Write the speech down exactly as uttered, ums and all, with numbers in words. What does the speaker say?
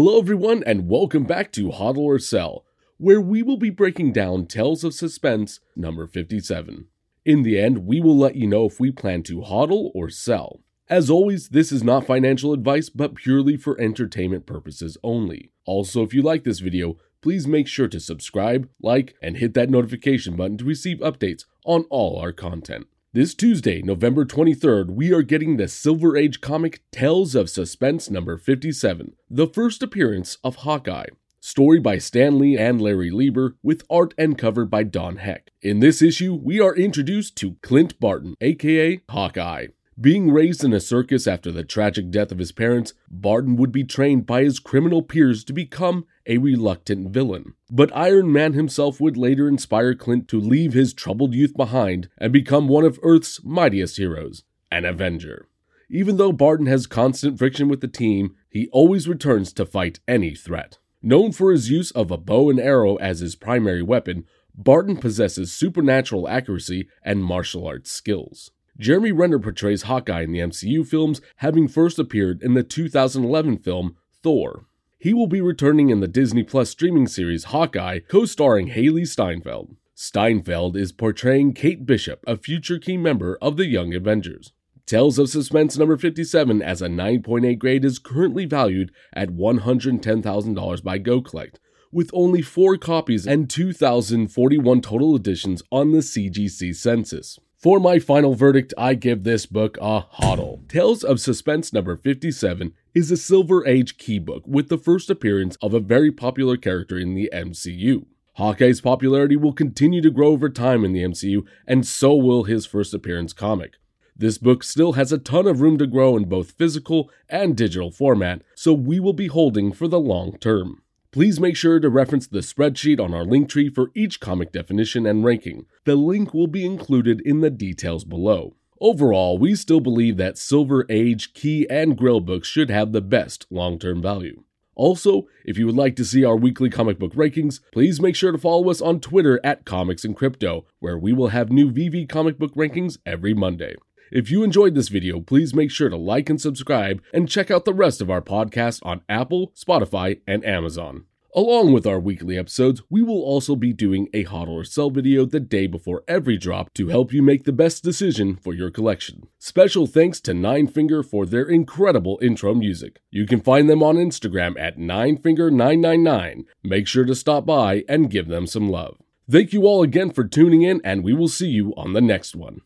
Hello everyone and welcome back to H O D L or Sell, where we will be breaking down Tales of Suspense number fifty-seven. In the end, we will let you know if we plan to H O D L or sell. As always, this is not financial advice, but purely for entertainment purposes only. Also, if you like this video, please make sure to subscribe, like, and hit that notification button to receive updates on all our content. This Tuesday, November twenty-third, we are getting the Silver Age comic Tales of Suspense number fifty-seven, the first appearance of Hawkeye. Story by Stan Lee and Larry Lieber, with art and cover by Don Heck. In this issue, we are introduced to Clint Barton, aka Hawkeye. Being raised in a circus after the tragic death of his parents, Barton would be trained by his criminal peers to become a reluctant villain. But Iron Man himself would later inspire Clint to leave his troubled youth behind and become one of Earth's mightiest heroes, an Avenger. Even though Barton has constant friction with the team, he always returns to fight any threat. Known for his use of a bow and arrow as his primary weapon, Barton possesses supernatural accuracy and martial arts skills. Jeremy Renner portrays Hawkeye in the M C U films, having first appeared in the two thousand eleven film Thor. He will be returning in the Disney Plus streaming series Hawkeye, co-starring Hayley Steinfeld. Steinfeld is portraying Kate Bishop, a future key member of the Young Avengers. Tales of Suspense number fifty-seven as a nine point eight grade is currently valued at one hundred ten thousand dollars by GoCollect, with only four copies and two thousand forty-one total editions on the C G C census. For my final verdict, I give this book a H O D L. Tales of Suspense number fifty-seven is a Silver Age key book with the first appearance of a very popular character in the M C U. Hawkeye's popularity will continue to grow over time in the M C U, and so will his first appearance comic. This book still has a ton of room to grow in both physical and digital format, so we will be holding for the long term. Please make sure to reference the spreadsheet on our Linktree for each comic definition and ranking. The link will be included in the details below. Overall, we still believe that Silver Age, Key, and Grill books should have the best long-term value. Also, if you would like to see our weekly comic book rankings, please make sure to follow us on Twitter at Comics in Crypto, where we will have new V V comic book rankings every Monday. If you enjoyed this video, please make sure to like and subscribe, and check out the rest of our podcast on Apple, Spotify, and Amazon. Along with our weekly episodes, we will also be doing a H O D L or Sell video the day before every drop to help you make the best decision for your collection. Special thanks to Ninefinger for their incredible intro music. You can find them on Instagram at Ninefinger nine nine nine. Make sure to stop by and give them some love. Thank you all again for tuning in, and we will see you on the next one.